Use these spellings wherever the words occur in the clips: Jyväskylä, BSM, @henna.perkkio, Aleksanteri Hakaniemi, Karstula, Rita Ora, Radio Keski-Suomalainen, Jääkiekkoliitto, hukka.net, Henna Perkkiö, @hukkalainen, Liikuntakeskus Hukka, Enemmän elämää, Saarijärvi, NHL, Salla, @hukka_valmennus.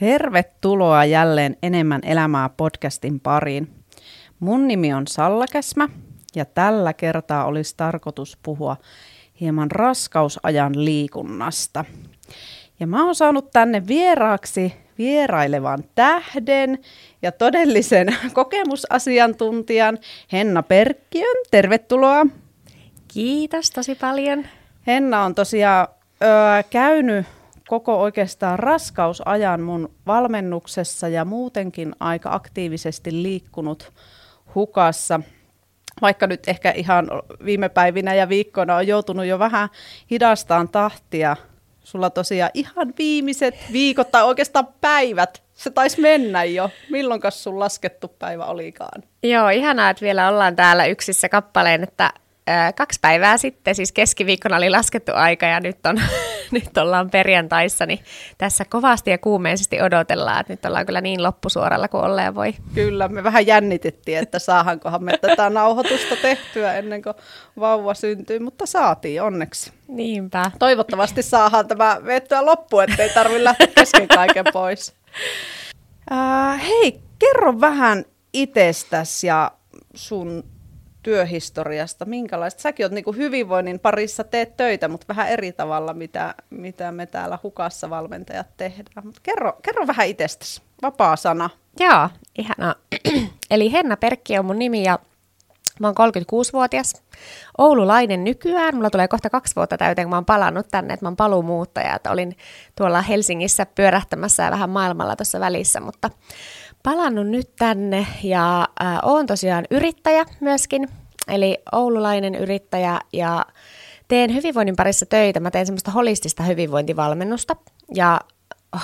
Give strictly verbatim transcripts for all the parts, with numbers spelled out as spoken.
Tervetuloa jälleen Enemmän elämää podcastin pariin. Mun nimi on Salla ja tällä kertaa olisi tarkoitus puhua hieman raskausajan liikunnasta. Ja mä oon saanut tänne vieraaksi vierailevan tähden ja todellisen kokemusasiantuntijan Henna Perkkiön. Tervetuloa. Kiitos tosi paljon. Henna on tosiaan öö, käynyt koko oikeastaan raskausajan mun valmennuksessa ja muutenkin aika aktiivisesti liikkunut Hukassa. Vaikka nyt ehkä ihan viime päivinä ja viikkoina on joutunut jo vähän hidastaan tahtia. Sulla tosiaan ihan viimeiset viikot tai oikeastaan päivät. Se taisi mennä jo. Milloinkas sun laskettu päivä olikaan? Joo, ihanaa, että vielä ollaan täällä yksissä kappaleen, että äh, kaksi päivää sitten, siis keskiviikkona oli laskettu aika ja nyt on... Nyt ollaan perjantaissa, niin tässä kovasti ja kuumeisesti odotellaan, että nyt ollaan kyllä niin loppusuoralla kuin olleen voi. Kyllä, me vähän jännitettiin, että saahankohan me tätä nauhoitusta tehtyä ennen kuin vauva syntyy, mutta saatiin onneksi. Niinpä. Toivottavasti saadaan tämä vettyä loppuun, ettei tarvitse lähteä kesken kaiken pois. Äh, hei, kerro vähän itsestäsi ja sun työhistoriasta, minkälaista? Säkin oot niinku hyvinvoinnin parissa, teet töitä, mutta vähän eri tavalla, mitä, mitä me täällä Hukassa valmentajat tehdään. Mut kerro, kerro vähän itsestäsi. Vapaa sana. Joo, ihanaa. Eli Henna Perkkiö on mun nimi ja mä oon kolmekymmentäkuusivuotias. Oululainen nykyään. Mulla tulee kohta kaksi vuotta täyteen, kun mä oon palannut tänne, että mä oon paluumuuttaja. Että olin tuolla Helsingissä pyörähtämässä ja vähän maailmalla tuossa välissä, mutta palannut nyt tänne ja äh, olen tosiaan yrittäjä myöskin, eli oululainen yrittäjä ja teen hyvinvoinnin parissa töitä. Mä teen semmoista holistista hyvinvointivalmennusta ja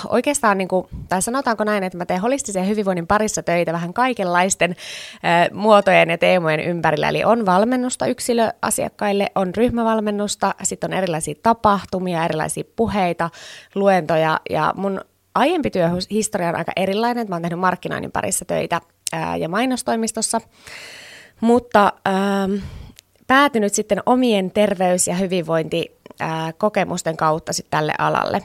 oikeastaan, niin kuin, tai sanotaanko näin, että mä teen holistisen hyvinvoinnin parissa töitä vähän kaikenlaisten äh, muotojen ja teemojen ympärillä. Eli on valmennusta yksilöasiakkaille, on ryhmävalmennusta, sitten on erilaisia tapahtumia, erilaisia puheita, luentoja ja mun aiempi työhistoria on aika erilainen, että mä oon tehnyt markkinoinnin parissa töitä ää, ja mainostoimistossa, mutta ää, päätynyt sitten omien terveys- ja hyvinvointikokemusten kautta sitten tälle alalle.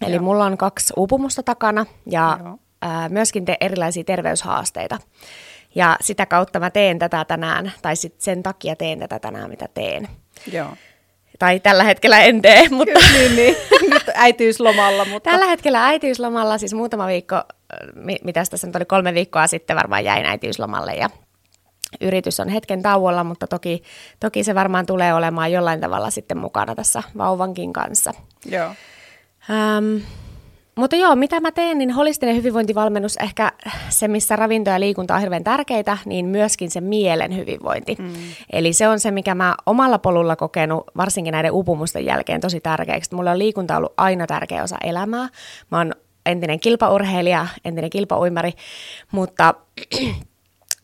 Joo. Eli mulla on kaksi uupumusta takana ja ää, myöskin te- erilaisia terveyshaasteita. Ja sitä kautta mä teen tätä tänään, tai sitten sen takia teen tätä tänään, mitä teen. Joo. Tai tällä hetkellä en tee, mutta... Kyllä, niin, niin. Nyt äitiyslomalla, mutta... Tällä hetkellä äitiyslomalla, siis muutama viikko, mitäs tässä nyt oli, kolme viikkoa sitten varmaan jäin äitiyslomalle ja yritys on hetken tauolla, mutta toki, toki se varmaan tulee olemaan jollain tavalla sitten mukana tässä vauvankin kanssa. Joo. Um, Mutta joo, mitä mä teen, niin holistinen hyvinvointivalmennus, ehkä se, missä ravinto ja liikunta on hirveän tärkeitä, niin myöskin se mielen hyvinvointi. Mm. Eli se on se, mikä mä omalla polulla kokenut, varsinkin näiden uupumusten jälkeen, tosi tärkeäksi. Mulla on liikunta ollut aina tärkeä osa elämää. Mä oon entinen kilpaurheilija, entinen kilpauimari, mutta...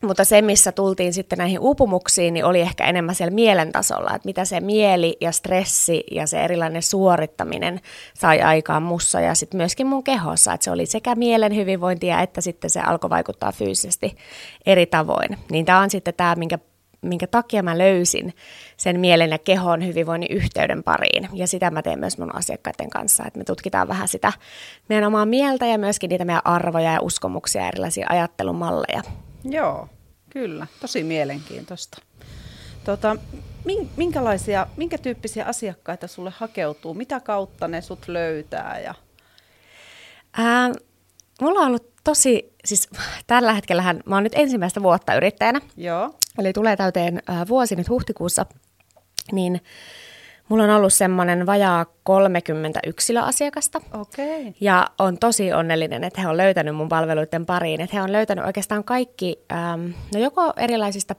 Mutta se, missä tultiin sitten näihin uupumuksiin, niin oli ehkä enemmän siellä mielen tasolla, että mitä se mieli ja stressi ja se erilainen suorittaminen sai aikaan mussa ja sitten myöskin mun kehossa, että se oli sekä mielen hyvinvointia, että sitten se alkoi vaikuttaa fyysisesti eri tavoin. Niin tämä on sitten tämä, minkä, minkä takia mä löysin sen mielen ja kehon hyvinvoinnin yhteyden pariin ja sitä mä teen myös mun asiakkaiden kanssa, että me tutkitaan vähän sitä meidän omaa mieltä ja myöskin niitä meidän arvoja ja uskomuksia ja erilaisia ajattelumalleja. Joo, kyllä. Tosi mielenkiintoista. Tota, minkälaisia, minkä tyyppisiä asiakkaita sulle hakeutuu? Mitä kautta ne sut löytää? Ja... Ää, mulla on ollut tosi, siis tällä hetkellähän mä oon nyt ensimmäistä vuotta yrittäjänä. Joo. Eli tulee täyteen ää, vuosi nyt huhtikuussa, niin mulla on ollut semmoinen vajaa kolmekymmentä yksilöasiakasta. Okei. Ja on tosi onnellinen, että he on löytänyt mun palveluiden pariin. Että he on löytänyt oikeastaan kaikki, ähm, no joko erilaisista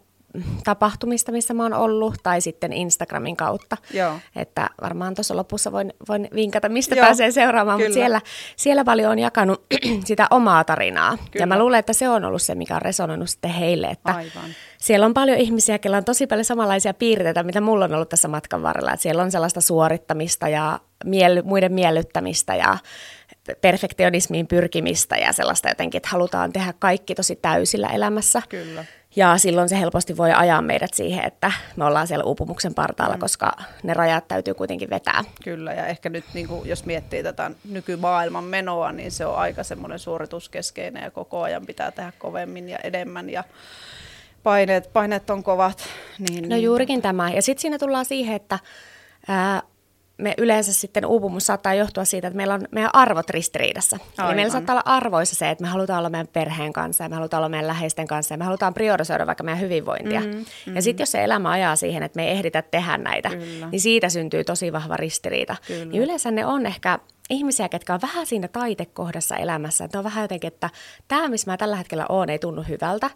tapahtumista, missä mä oon ollut, tai sitten Instagramin kautta. Joo. Että varmaan tuossa lopussa voin, voin vinkata, mistä Joo. pääsee seuraamaan, Kyllä. mutta siellä, siellä paljon on jakanut sitä omaa tarinaa. Kyllä. Ja mä luulen, että se on ollut se, mikä on resonoinut sitten heille, että Aivan. siellä on paljon ihmisiä, joilla on tosi paljon samanlaisia piirteitä, mitä mulla on ollut tässä matkan varrella. Että siellä on sellaista suorittamista ja miel, muiden miellyttämistä ja perfektionismiin pyrkimistä ja sellaista jotenkin, että halutaan tehdä kaikki tosi täysillä elämässä. Kyllä. Ja silloin se helposti voi ajaa meidät siihen, että me ollaan siellä uupumuksen partaalla, mm. koska ne rajat täytyy kuitenkin vetää. Kyllä, ja ehkä nyt niin kuin, jos miettii tätä nykymaailman menoa, niin se on aika semmoinen suorituskeskeinen ja koko ajan pitää tehdä kovemmin ja enemmän ja paineet, paineet on kovat. Niin... No juurikin tämä. Ja sitten siinä tullaan siihen, että ää, me yleensä sitten uupumus saattaa johtua siitä, että meillä on meidän arvot ristiriidassa. Aivan. Eli meillä saattaa olla arvoissa se, että me halutaan olla meidän perheen kanssa ja me halutaan olla meidän läheisten kanssa ja me halutaan priorisoida vaikka meidän hyvinvointia. Mm-hmm, mm-hmm. Ja sitten jos se elämä ajaa siihen, että me ei ehditä tehdä näitä, Kyllä. niin siitä syntyy tosi vahva ristiriita. Kyllä. Niin yleensä ne on ehkä ihmisiä, ketkä on vähän siinä taitekohdassa elämässä. Että on vähän jotenkin, että tämä, missä mä tällä hetkellä oon, ei tunnu hyvältä.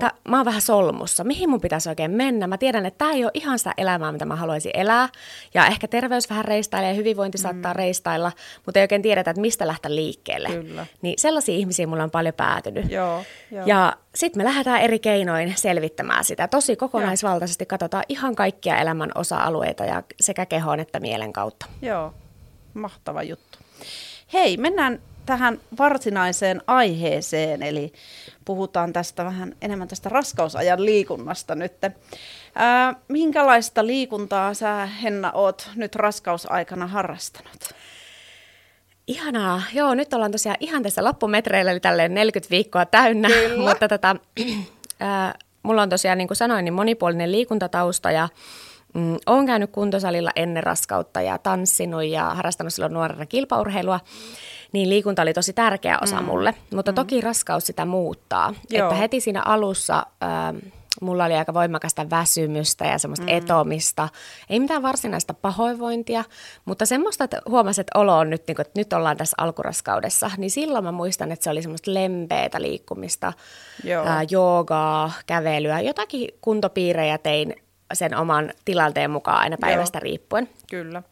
Tää, mä oon vähän solmussa. Mihin mun pitäisi oikein mennä? Mä tiedän, että tämä ei ole ihan sitä elämää, mitä mä haluaisin elää. Ja ehkä terveys vähän reistailee ja hyvinvointi mm. saattaa reistailla, mutta ei oikein tiedetä, että mistä lähteä liikkeelle. Kyllä. Niin sellaisia ihmisiä mulla on paljon päätynyt. Joo, jo. Ja sitten me lähdetään eri keinoin selvittämään sitä. Tosi kokonaisvaltaisesti katsotaan ihan kaikkia elämän osa-alueita ja sekä kehon että mielen kautta. Joo, mahtava juttu. Hei, mennään tähän varsinaiseen aiheeseen, eli puhutaan tästä vähän enemmän tästä raskausajan liikunnasta nyt. Ää, minkälaista liikuntaa sä, Henna, oot nyt raskausaikana harrastanut? Ihanaa. Joo, nyt ollaan tosiaan ihan tässä loppumetreillä, eli tälleen neljäkymmentä viikkoa täynnä, Kyllä. mutta tätä, ää, mulla on tosiaan, niin kuin sanoin, niin monipuolinen liikuntatausta ja Mm, olen käynyt kuntosalilla ennen raskautta ja tanssinut ja harrastanut silloin nuorena kilpaurheilua, niin liikunta oli tosi tärkeä osa mm. mulle. Mutta mm. toki raskaus sitä muuttaa. Joo. Että heti siinä alussa äh, mulla oli aika voimakasta väsymystä ja semmoista mm. etomista. Ei mitään varsinaista pahoinvointia, mutta semmoista, että huomasin, että olo on nyt, niin kun, että nyt ollaan tässä alkuraskaudessa. Niin silloin mä muistan, että se oli semmoista lempeätä liikkumista, Joo. äh, joogaa, kävelyä, jotakin kuntopiirejä tein. Sen oman tilanteen mukaan aina päivästä Joo. riippuen. Kyllä.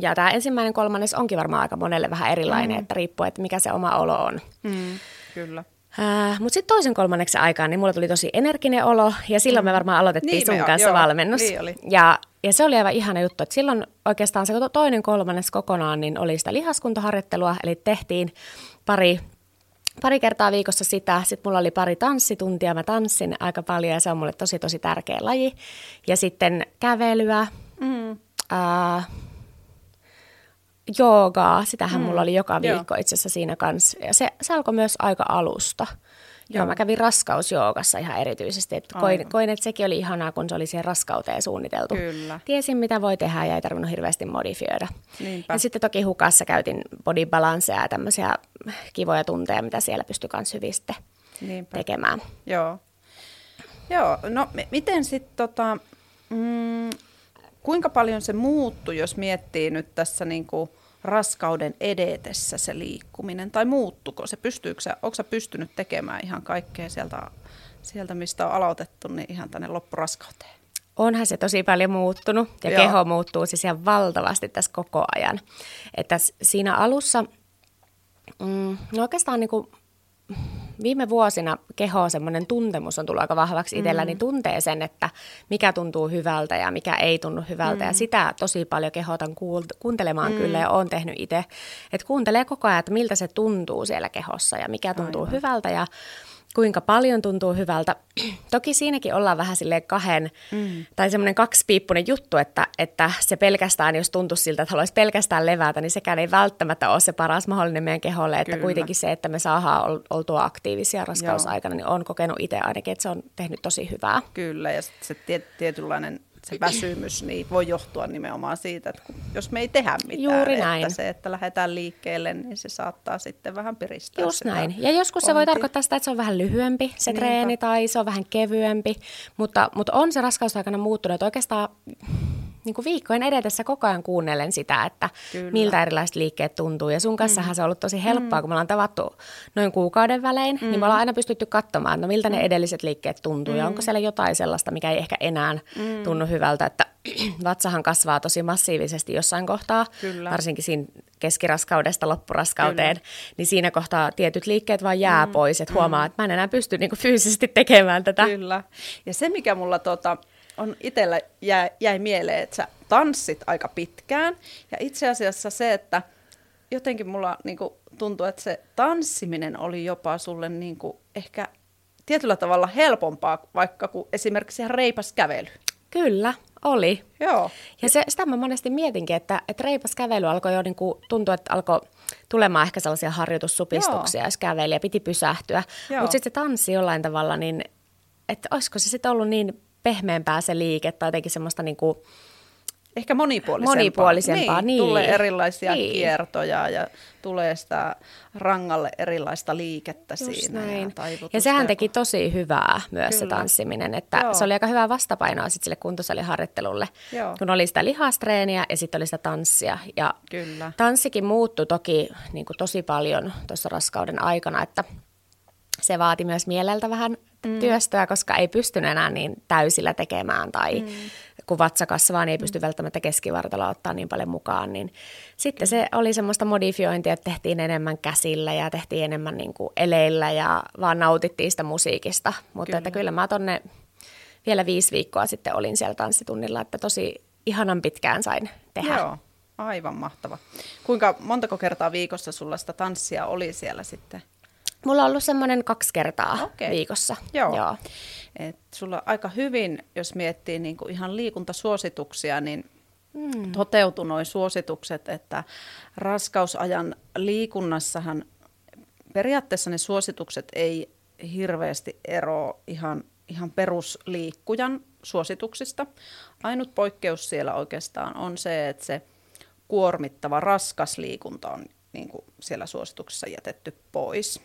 Ja tämä ensimmäinen kolmannes onkin varmaan aika monelle vähän erilainen, mm. että riippuu, että mikä se oma olo on. Mm. Kyllä. Äh, mutta sitten toisen kolmanneksen aikaan, niin mulla tuli tosi energinen olo, ja silloin mm. me varmaan aloitettiin niin sun on, kanssa joo, valmennus. Niin oli. Ja, ja se oli aivan ihana juttu, että silloin oikeastaan se toinen kolmannes kokonaan, niin oli sitä lihaskuntoharjoittelua, eli tehtiin pari... Pari kertaa viikossa sitä, sitten mulla oli pari tanssituntia, mä tanssin aika paljon ja se on mulle tosi tosi tärkeä laji. Ja sitten kävelyä, mm. ää, joogaa, sitähän mm. mulla oli joka viikko Joo. itse asiassa siinä kanssa. Ja se, se alkoi myös aika alusta. Joo. Ja mä kävin raskausjoogassa ihan erityisesti, että koin, koin, että sekin oli ihanaa, kun se oli siihen raskauteen suunniteltu. Kyllä. Tiesin, mitä voi tehdä ja ei tarvinnut hirveästi modifioida. Niinpä. Ja sitten toki hukassa käytin body balancea ja tämmöisiä kivoja tunteja, mitä siellä pystyi myös hyvin sitten Niinpä. tekemään. Joo. Joo, no miten sitten, tota, mm, kuinka paljon se muuttui, jos miettii nyt tässä niinku... raskauden edetessä se liikkuminen, tai muuttuko se, pystyykö sä, onko sä pystynyt tekemään ihan kaikkea sieltä, sieltä, mistä on aloitettu, niin ihan tänne loppuraskauteen? Onhan se tosi paljon muuttunut, ja Joo. keho muuttuu siis ihan valtavasti tässä koko ajan. Että siinä alussa, mm, no oikeastaan niin kuin viime vuosina keho, semmoinen tuntemus on tullut aika vahvaksi itselläni, mm-hmm. tuntee sen, että mikä tuntuu hyvältä ja mikä ei tunnu hyvältä. Mm-hmm. Ja sitä tosi paljon kehotan kuult- kuuntelemaan mm-hmm. kyllä ja olen tehnyt itse. Että kuuntelee koko ajan, että miltä se tuntuu siellä kehossa ja mikä tuntuu Aivan. hyvältä ja kuinka paljon tuntuu hyvältä. Toki siinäkin ollaan vähän silleen kahden mm. tai semmoinen kaksipiippunen juttu, että, että se pelkästään, jos tuntuu siltä, että haluaisi pelkästään levätä, niin sekään ei välttämättä ole se paras mahdollinen meidän keholle. Että Kyllä. kuitenkin se, että me saadaan oltua aktiivisia raskausaikana, Joo. niin olen kokenut itse ainakin, että se on tehnyt tosi hyvää. Kyllä, ja se tiet, tietynlainen se väsymys niin voi johtua nimenomaan siitä, että kun, jos me ei tehdä mitään, Juuri näin. Että se, että lähdetään liikkeelle, niin se saattaa sitten vähän piristää Just sitä. Näin. Ja joskus konti. Se voi tarkoittaa sitä, että se on vähän lyhyempi se Niinpä. Treeni tai se on vähän kevyempi, mutta, mutta on se raskausaikana muuttunut oikeastaan niin kuin viikkojen edetessä koko ajan kuunnellen sitä, että Kyllä. miltä erilaiset liikkeet tuntuu. Ja sun kanssahan mm. se on ollut tosi helppoa, mm. kun me ollaan tavattu noin kuukauden välein, mm. niin me ollaan aina pystytty katsomaan, että no miltä ne edelliset liikkeet tuntuu mm. ja onko siellä jotain sellaista, mikä ei ehkä enää mm. tunnu hyvältä. Että vatsahan kasvaa tosi massiivisesti jossain kohtaa, Kyllä. varsinkin siinä keskiraskaudesta loppuraskauteen, Kyllä. niin siinä kohtaa tietyt liikkeet vaan jää mm. pois, että huomaa, mm. että mä en enää pysty niinku fyysisesti tekemään tätä. Kyllä. Ja se, mikä mulla... Tota... On itsellä jäi, jäi mieleen, että sä tanssit aika pitkään ja itse asiassa se, että jotenkin mulla niin kuin, tuntuu, että se tanssiminen oli jopa sulle niin kuin, ehkä tietyllä tavalla helpompaa, vaikka kuin esimerkiksi ihan reipas kävely. Kyllä, oli. Joo. Ja se, sitä mä monesti mietinkin, että, että reipas kävely alkoi jo niin kuin, tuntua, että alkoi tulemaan ehkä sellaisia harjoitussupistuksia, Joo. jos käveli ja piti pysähtyä. Mutta sitten se tanssi jollain tavalla, niin että olisiko se sitten ollut niin pehmeämpää se liike tai jotenkin semmoista niin kuin ehkä monipuolisempaa. monipuolisempaa. Niin, niin. Tulee erilaisia niin. kiertoja ja tulee sitä rangalle erilaista liikettä Just siinä. Näin. Ja, ja sehän teki tosi hyvää myös Kyllä. se tanssiminen, että Joo. se oli aika hyvää vastapainoa sit sille kuntosaliharjoittelulle, Joo. kun oli sitä lihastreeniä ja sitten oli sitä tanssia. Ja Kyllä. tanssikin muuttui toki niin kuin tosi paljon tuossa raskauden aikana, että se vaati myös mieleltä vähän mm. työstöä, koska ei pystynyt enää niin täysillä tekemään tai mm. kun vatsa kasvaa, niin ei pysty välttämättä keskivartaloa ottaa niin paljon mukaan. Niin sitten se oli semmoista modifiointia, että tehtiin enemmän käsillä ja tehtiin enemmän niin kuin eleillä ja vaan nautittiin sitä musiikista. Mutta kyllä, että kyllä mä tonne vielä viisi viikkoa sitten olin siellä tanssitunnilla, että tosi ihanan pitkään sain tehdä. Joo, aivan mahtava. Kuinka montako kertaa viikossa sulla sitä tanssia oli siellä sitten? Mulla on ollut semmoinen kaksi kertaa okay. viikossa. Joo. Joo. Et sulla aika hyvin, jos miettii niinku ihan liikuntasuosituksia, niin mm. toteutui nuo suositukset, että raskausajan liikunnassahan periaatteessa ne suositukset ei hirveästi ero ihan, ihan perusliikkujan suosituksista. Ainut poikkeus siellä oikeastaan on se, että se kuormittava raskas liikunta on niinku siellä suosituksessa jätetty pois.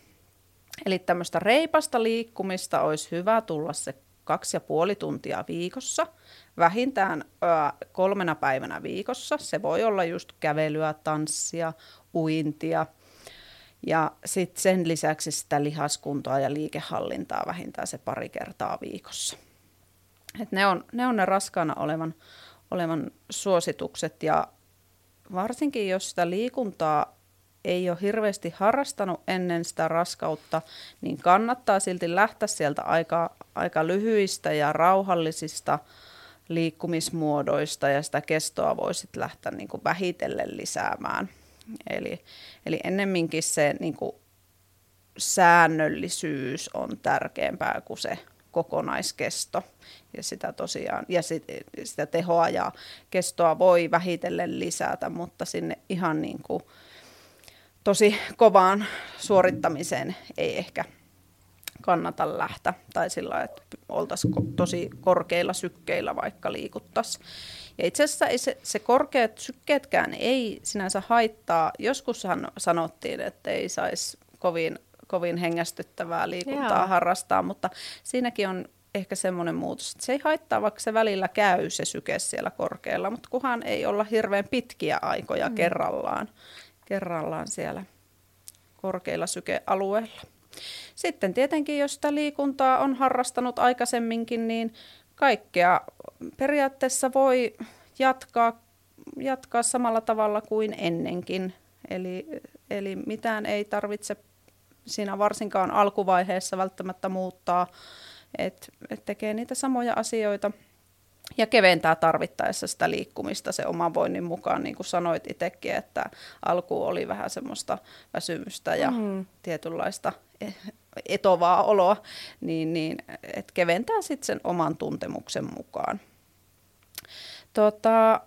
Eli tämmöistä reipasta liikkumista olisi hyvä tulla se kaksi ja puoli tuntia viikossa, vähintään ö, kolmena päivänä viikossa. Se voi olla just kävelyä, tanssia, uintia ja sitten sen lisäksi sitä lihaskuntoa ja liikehallintaa vähintään se pari kertaa viikossa. Et ne on, ne on ne raskaana olevan, olevan suositukset ja varsinkin jos sitä liikuntaa ei ole hirveästi harrastanut ennen sitä raskautta, niin kannattaa silti lähteä sieltä aika, aika lyhyistä ja rauhallisista liikkumismuodoista, ja sitä kestoa voi sitten lähteä niin kuin vähitellen lisäämään. Eli, eli ennemminkin se niin kuin säännöllisyys on tärkeämpää kuin se kokonaiskesto, ja sitä, tosiaan, ja sit, sitä tehoa ja kestoa voi vähitellen lisätä, mutta sinne ihan niin kuin tosi kovaan suorittamiseen ei ehkä kannata lähteä tai sillä, että oltaisiin tosi korkeilla sykkeillä vaikka liikuttaisiin. Ja itse asiassa se, se korkeat sykkeetkään ei sinänsä haittaa. Joskushan sanottiin, että ei saisi kovin, kovin hengästyttävää liikuntaa Jaa. harrastaa, mutta siinäkin on ehkä semmoinen muutos, että se ei haittaa, vaikka se välillä käy se syke siellä korkealla, mutta kunhan ei olla hirveän pitkiä aikoja mm. kerrallaan. kerrallaan siellä korkeilla sykealueilla. Sitten tietenkin, jos sitä liikuntaa on harrastanut aikaisemminkin, niin kaikkea periaatteessa voi jatkaa, jatkaa samalla tavalla kuin ennenkin. Eli, eli mitään ei tarvitse siinä varsinkaan alkuvaiheessa välttämättä muuttaa, että et tekee niitä samoja asioita ja keventää tarvittaessa sitä liikkumista se oman voinnin mukaan, niin kuin sanoit itsekin, että alkuun oli vähän semmoista väsymystä ja mm. tietynlaista etovaa oloa, niin, niin et keventää sitten sen oman tuntemuksen mukaan. Tota,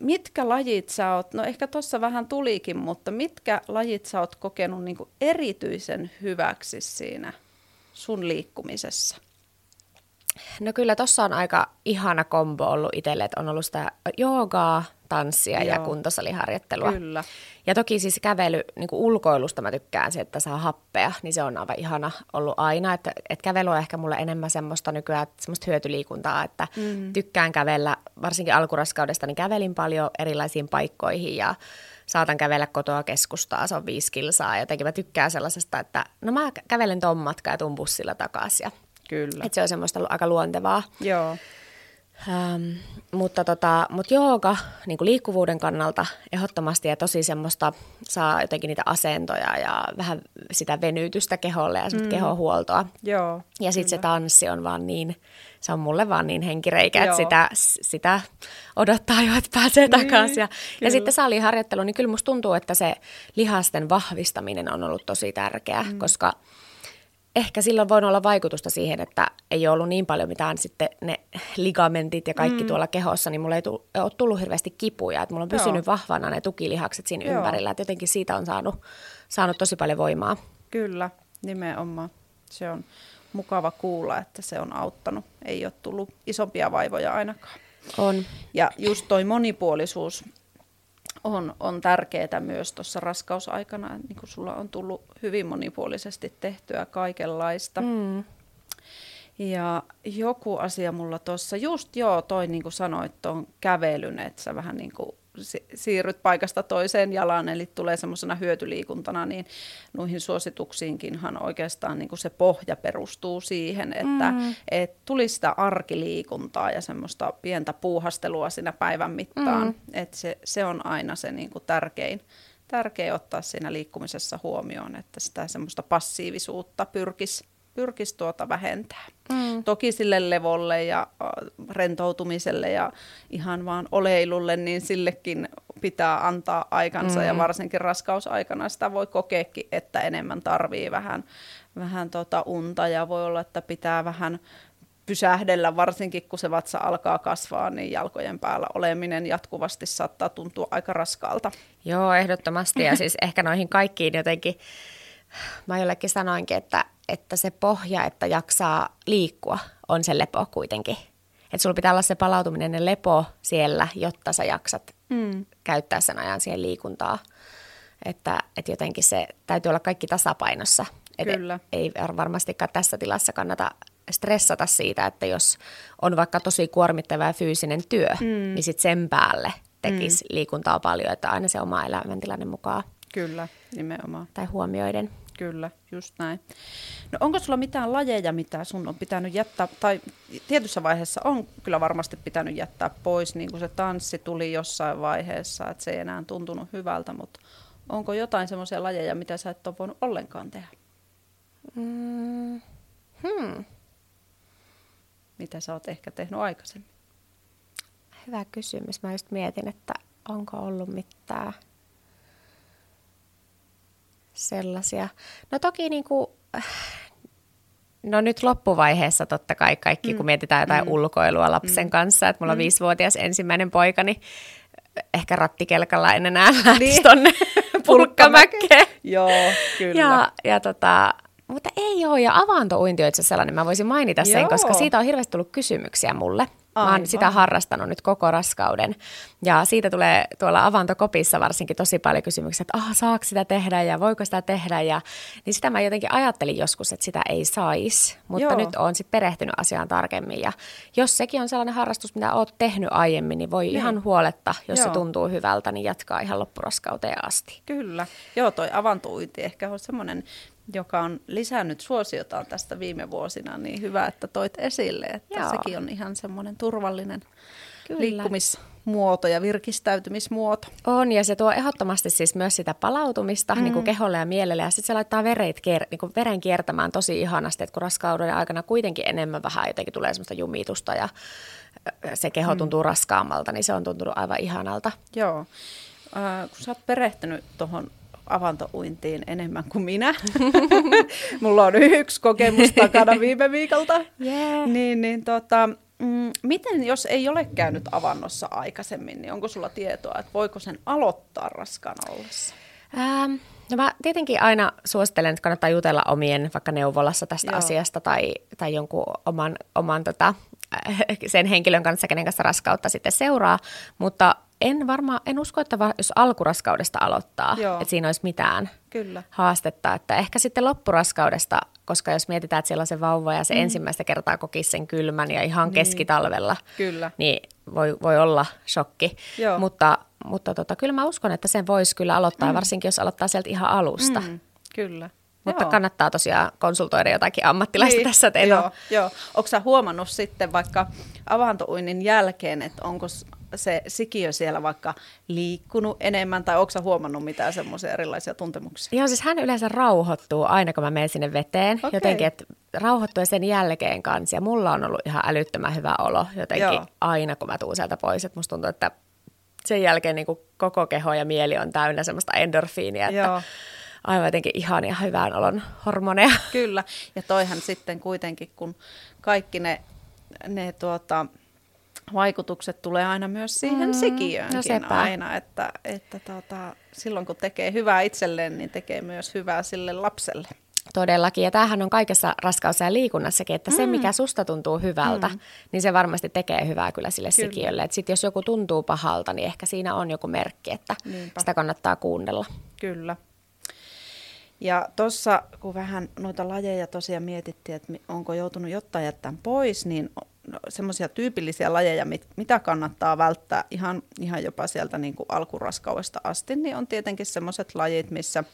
mitkä lajit sä oot, no ehkä tuossa vähän tulikin, mutta mitkä lajit sä oot kokenut niin kuin erityisen hyväksi siinä sun liikkumisessa? No kyllä tuossa on aika ihana kombo ollut itselle, että on ollut sitä joogaa, tanssia Joo. ja kuntosaliharjoittelua. Kyllä. Ja toki siis kävely, niin kuin ulkoilusta mä tykkään se, että saa happea, niin se on aivan ihana ollut aina. Että et kävely on ehkä mulle enemmän semmoista nykyään, semmoista hyötyliikuntaa, että mm. tykkään kävellä, varsinkin alkuraskaudesta, niin kävelin paljon erilaisiin paikkoihin ja saatan kävellä kotoa keskustaa, se on viisi kilsaa. Jotenkin mä tykkään sellaisesta, että no mä kävelen ton matkaa ja tuun bussilla takaisin. Kyllä. Että se on semmoista aika luontevaa. Joo. Ähm, mutta tota, mut jooga niin kuin liikkuvuuden kannalta ehdottomasti ja tosi semmoista, saa jotenkin niitä asentoja ja vähän sitä venytystä keholle ja mm. kehohuoltoa. Joo. Ja sitten se tanssi on vaan niin, se on mulle vaan niin henkireikä, että sitä, sitä odottaa jo, että pääsee niin, takaisin. Ja, ja sitten saliharjoittelu, niin kyllä musta tuntuu, että se lihasten vahvistaminen on ollut tosi tärkeää, mm. koska ehkä silloin voi olla vaikutusta siihen, että ei ole ollut niin paljon mitään sitten ne ligamentit ja kaikki mm. tuolla kehossa, niin mulla ei tu- ole tullut hirveästi kipuja. Että mulla on pysynyt Joo. vahvana ne tukilihakset siinä Joo. ympärillä. Että jotenkin siitä on saanut, saanut tosi paljon voimaa. Kyllä, nimenomaan. Se on mukava kuulla, että se on auttanut. Ei ole tullut isompia vaivoja ainakaan. On. Ja just toi monipuolisuus on, on tärkeää myös tuossa raskausaikana, niin kun sulla on tullut hyvin monipuolisesti tehtyä kaikenlaista. Mm. Ja joku asia mulla tuossa, just joo, toi niin kuin sanoit, tuon kävelyn, että sä vähän niin kuin siirryt paikasta toiseen jalan, eli tulee semmoisena hyötyliikuntana, niin noihin suosituksiinkinhan oikeastaan niin kuin se pohja perustuu siihen, että mm. et tulisi sitä arkiliikuntaa ja semmoista pientä puuhastelua siinä päivän mittaan, mm. että se, se on aina se niin kuin tärkein, tärkein ottaa siinä liikkumisessa huomioon, että sitä semmoista passiivisuutta pyrkisi pyrkis tuota vähentää. Mm. Toki sille levolle ja rentoutumiselle ja ihan vaan oleilulle, niin sillekin pitää antaa aikansa mm. ja varsinkin raskausaikana sitä voi kokeekin, että enemmän tarvii vähän, vähän tuota unta ja voi olla, että pitää vähän pysähdellä, varsinkin kun se vatsa alkaa kasvaa, niin jalkojen päällä oleminen jatkuvasti saattaa tuntua aika raskaalta. Joo, ehdottomasti ja siis ehkä noihin kaikkiin jotenkin, mä jollekin sanoinkin, että että se pohja, että jaksaa liikkua, on se lepo kuitenkin. Että sulla pitää olla se palautuminen ja lepo siellä, jotta sä jaksat mm. käyttää sen ajan siihen liikuntaa. Että et jotenkin se täytyy olla kaikki tasapainossa. Et Kyllä. Ei varmastikaan tässä tilassa kannata stressata siitä, että jos on vaikka tosi kuormittava fyysinen työ, mm. niin sit sen päälle tekisi mm. liikuntaa paljon, että aina se oma elämäntilanne mukaan. Kyllä, nimenomaan. Tai huomioiden. Kyllä, just näin. No onko sulla mitään lajeja, mitä sun on pitänyt jättää, tai tietyssä vaiheessa on kyllä varmasti pitänyt jättää pois, niin kuin se tanssi tuli jossain vaiheessa, että se ei enää tuntunut hyvältä, mutta onko jotain semmoisia lajeja, mitä sä et ole voinut ollenkaan tehdä? Mm. Hmm. Mitä sä oot ehkä tehnyt aikaisemmin? Hyvä kysymys. Mä just mietin, että onko ollut mitään sellaisia. No toki niin kuin, no nyt loppuvaiheessa totta kai kaikki, mm. kun mietitään jotain mm. ulkoilua lapsen mm. kanssa, että mulla on mm. viisivuotias ensimmäinen poika, niin ehkä rattikelkalla en enää lähtisi tuonne pulkkamäkkeen. Joo, kyllä. Ja, ja tota, mutta ei ole, ja avantouinti on itse asiassa sellainen, mä voisin mainita sen, Joo. koska siitä on hirveästi tullut kysymyksiä mulle. Aivan. Mä oon sitä harrastanut nyt koko raskauden ja siitä tulee tuolla avantokopissa varsinkin tosi paljon kysymyksiä, että ah, saako sitä tehdä ja voiko sitä tehdä ja niin sitä mä jotenkin ajattelin joskus, että sitä ei saisi, mutta Joo. nyt oon sit perehtynyt asiaan tarkemmin ja jos sekin on sellainen harrastus, mitä oot tehnyt aiemmin, niin voi Joo. ihan huoletta, jos Joo. se tuntuu hyvältä, niin jatkaa ihan loppuraskauteen asti. Kyllä. Joo, toi avantouinti ehkä on semmoinen, joka on lisännyt suosiotaan tästä viime vuosina, niin hyvä, että toit esille, että Joo. sekin on ihan semmoinen turvallinen Kyllä. liikkumismuoto ja virkistäytymismuoto. On, ja se tuo ehdottomasti siis myös sitä palautumista mm. niin kuin keholle ja mielelle, ja sitten se laittaa vereit, niin kuin veren kiertämään tosi ihanasti, että kun raskauden aikana kuitenkin enemmän vähän jotenkin tulee semmoista jumitusta, ja se keho tuntuu mm. raskaammalta, niin se on tuntunut aivan ihanalta. Joo. Äh, kun sä oot perehtynyt tuohon avantouintiin enemmän kuin minä. Mulla on yksi kokemus takana viime viikolta. Yeah. Niin, niin tota, mm, miten, jos ei ole käynyt avannossa aikaisemmin, niin onko sulla tietoa, että voiko sen aloittaa raskaana ollessa? Ähm, no mä tietenkin aina suosittelen, että kannattaa jutella omien vaikka neuvolassa tästä Joo. asiasta tai, tai jonkun oman, oman tota, sen henkilön kanssa, kenen kanssa raskautta sitten seuraa, mutta En varmaan, en usko, että va, jos alkuraskaudesta aloittaa, Joo. että siinä olisi mitään Kyllä. haastetta. Että ehkä sitten loppuraskaudesta, koska jos mietitään, että siellä on se vauva ja se mm. ensimmäistä kertaa kokisi sen kylmän ja ihan niin. keskitalvella, kyllä. niin voi, voi olla shokki. Joo. Mutta, mutta tota, kyllä mä uskon, että sen voisi kyllä aloittaa, mm. varsinkin jos aloittaa sieltä ihan alusta. Mm. Kyllä. Mutta Joo. kannattaa tosiaan konsultoida jotakin ammattilaista niin. tässä. Että Joo. Joo. Onko sä huomannut sitten vaikka avantouinnin jälkeen, että onko se sikiö siellä vaikka liikkunut enemmän, tai ootko sä huomannut mitään semmoisia erilaisia tuntemuksia? Joo, siis hän yleensä rauhoittuu aina, kun mä menen sinne veteen. Okay. Jotenkin, että rauhoittuu sen jälkeen kanssa. Ja mulla on ollut ihan älyttömän hyvä olo jotenkin Joo. aina, kun mä tuun sieltä pois. Että musta tuntuu, että sen jälkeen niin kuin koko keho ja mieli on täynnä semmoista endorfiinia, että Joo. aivan jotenkin ihania hyvän olon hormoneja. Kyllä, ja toihan sitten kuitenkin, kun kaikki ne, ne tuota, vaikutukset tulee aina myös siihen mm, sikiöönkin no aina, että, että tuota, silloin kun tekee hyvää itselleen, niin tekee myös hyvää sille lapselle. Todellakin, ja tämähän on kaikessa raskaus- ja liikunnassakin, että mm. se mikä susta tuntuu hyvältä, mm. niin se varmasti tekee hyvää kyllä sille kyllä. sikiölle. Et sit jos joku tuntuu pahalta, niin ehkä siinä on joku merkki, että Niinpä. Sitä kannattaa kuunnella. Kyllä. Ja tuossa kun vähän noita lajeja tosiaan mietittiin, että onko joutunut jotain jättämään pois, niin semmoisia tyypillisiä lajeja, mit, mitä kannattaa välttää ihan, ihan jopa sieltä niin kuin alkuraskaudesta asti, niin on tietenkin semmoiset lajit, missä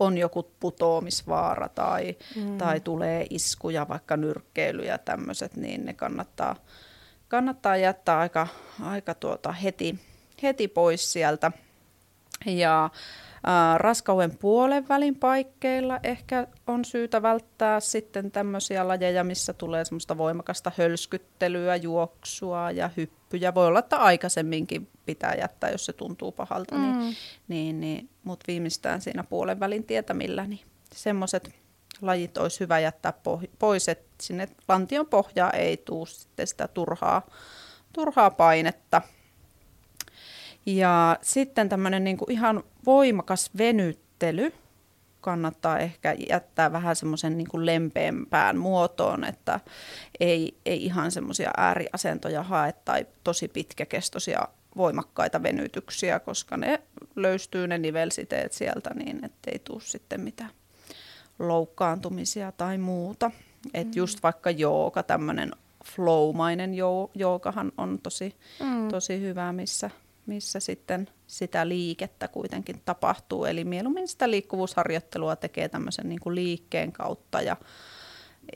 on joku putoamisvaara tai, mm. tai tulee iskuja, vaikka nyrkkeilyjä ja tämmöiset, niin ne kannattaa, kannattaa jättää aika, aika tuota heti, heti pois sieltä. Ja ää, raskauden puolen välin paikkeilla ehkä on syytä välttää sitten tämmöisiä lajeja, missä tulee semmoista voimakasta hölskyttelyä, juoksua ja hyppyjä. Voi olla, että aikaisemminkin pitää jättää, jos se tuntuu pahalta, mm. niin, niin, niin, mutta viimeistään siinä puolen välin tietämillä, niin semmoiset lajit olisi hyvä jättää poh- pois, että sinne lantion pohjaa ei tule sitten sitä turhaa, turhaa painetta. Ja sitten tämmöinen niin kuin ihan voimakas venyttely kannattaa ehkä jättää vähän semmoisen niin kuin lempeämpään muotoon, että ei, ei ihan semmoisia ääriasentoja hae tai tosi pitkäkestoisia voimakkaita venytyksiä, koska ne löystyy ne nivelsiteet sieltä niin, ettei tule sitten mitään loukkaantumisia tai muuta. Että just vaikka jooga, tämmöinen flow-mainen jo- joogahan on tosi, mm. tosi hyvä, missä... missä sitten sitä liikettä kuitenkin tapahtuu. Eli mieluummin sitä liikkuvuusharjoittelua tekee tämmöisen niin kuin liikkeen kautta ja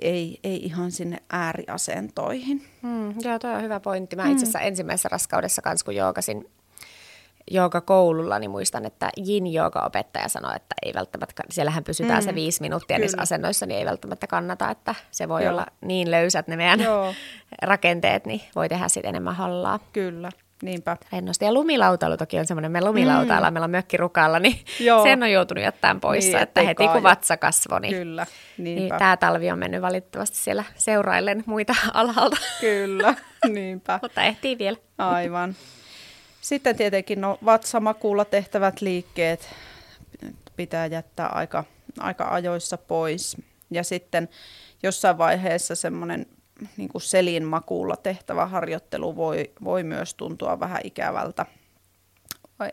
ei, ei ihan sinne ääriasentoihin. Mm, joo, toi on hyvä pointti. Mä mm. itse asiassa ensimmäisessä raskaudessa kanssa, kun joogasin joogakoululla, niin muistan, että yin-jooga-opettaja sanoi, että ei välttämättä, siellähän pysytään mm. se viisi minuuttia niissä asennoissa, niin ei välttämättä kannata, että se voi joo. olla niin löysät ne meidän joo. rakenteet, niin voi tehdä siitä enemmän hallaa. Kyllä. Niinpä. Rennosti. Ja lumilautailu toki on semmoinen, meillä lumilautailla, mm. meillä on mökkirukalla, niin Joo. sen on joutunut jättämään poissa, niin, että heti kun vatsa kasvoi, niin, Kyllä. niin tämä talvi on mennyt valitettavasti siellä seuraillen muita alhaalta. Kyllä, niinpä. Mutta ehtii vielä. Aivan. Sitten tietenkin no, vatsamakuulla tehtävät liikkeet pitää jättää aika, aika ajoissa pois. Ja sitten jossain vaiheessa semmoinen... Niin kuin selinmakuulla tehtävä harjoittelu voi, voi myös tuntua vähän ikävältä.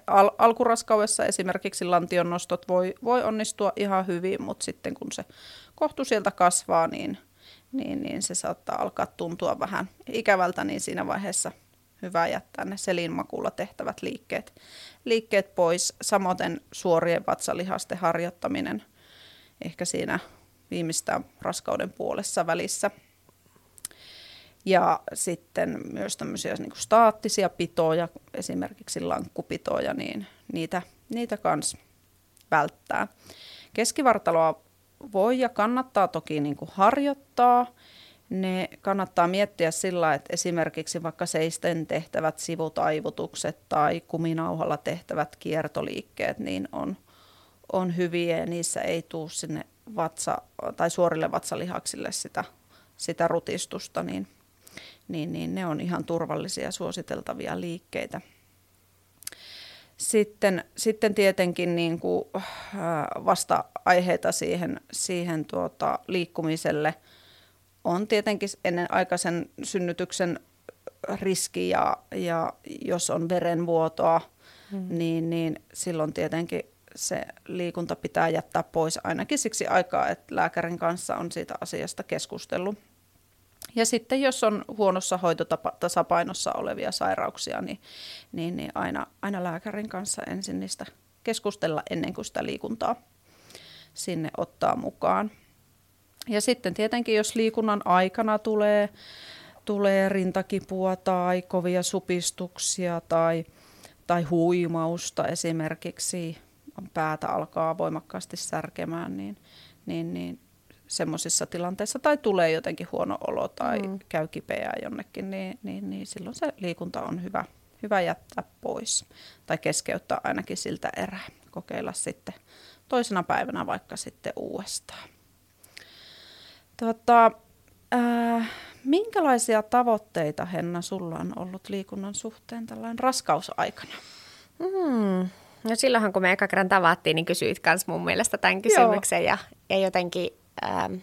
Al- alkuraskaudessa esimerkiksi lantionnostot voi, voi onnistua ihan hyvin, mutta sitten kun se kohtu sieltä kasvaa, niin, niin, niin se saattaa alkaa tuntua vähän ikävältä, niin siinä vaiheessa hyvä jättää ne selinmakuulla tehtävät liikkeet, liikkeet pois. Samoin suorien vatsalihasten harjoittaminen ehkä siinä viimeistään raskauden puolessa välissä. Ja sitten myös tämmöisiä niin kuin staattisia pitoja, esimerkiksi lankkupitoja, niin niitä, niitä kans välttää. Keskivartaloa voi ja kannattaa toki niin kuin harjoittaa. Ne kannattaa miettiä sillä, että esimerkiksi vaikka seisten tehtävät sivutaivutukset tai kuminauhalla tehtävät kiertoliikkeet, niin on, on hyviä ja niissä ei tule sinne vatsa, tai suorille vatsalihaksille sitä, sitä rutistusta, niin Niin, niin ne on ihan turvallisia suositeltavia liikkeitä. Sitten, sitten tietenkin niin kuin vasta-aiheita siihen, siihen tuota liikkumiselle on tietenkin ennenaikaisen synnytyksen riski ja, ja jos on verenvuotoa, hmm. niin, niin silloin tietenkin se liikunta pitää jättää pois ainakin siksi aikaa, että lääkärin kanssa on siitä asiasta keskustellut. Ja sitten jos on huonossa hoitotasapainossa olevia sairauksia, niin, niin, niin aina, aina lääkärin kanssa ensin niistä keskustella ennen kuin sitä liikuntaa sinne ottaa mukaan. Ja sitten tietenkin, jos liikunnan aikana tulee, tulee rintakipua tai kovia supistuksia tai, tai huimausta esimerkiksi, päätä alkaa voimakkaasti särkemään, niin... niin, niin semmoisissa tilanteissa tai tulee jotenkin huono olo tai mm. käy kipeää jonnekin, niin, niin, niin silloin se liikunta on hyvä, hyvä jättää pois. Tai keskeyttää ainakin siltä erää. Kokeilla sitten toisena päivänä vaikka sitten uudestaan. Tota, äh, minkälaisia tavoitteita, Henna, sulla on ollut liikunnan suhteen tällainen raskausaikana? Hmm. No silloinhan, kun me eka kerran tavattiin, niin kysyit kans mun mielestä tämän kysymyksen. Ja, ja jotenkin ähm,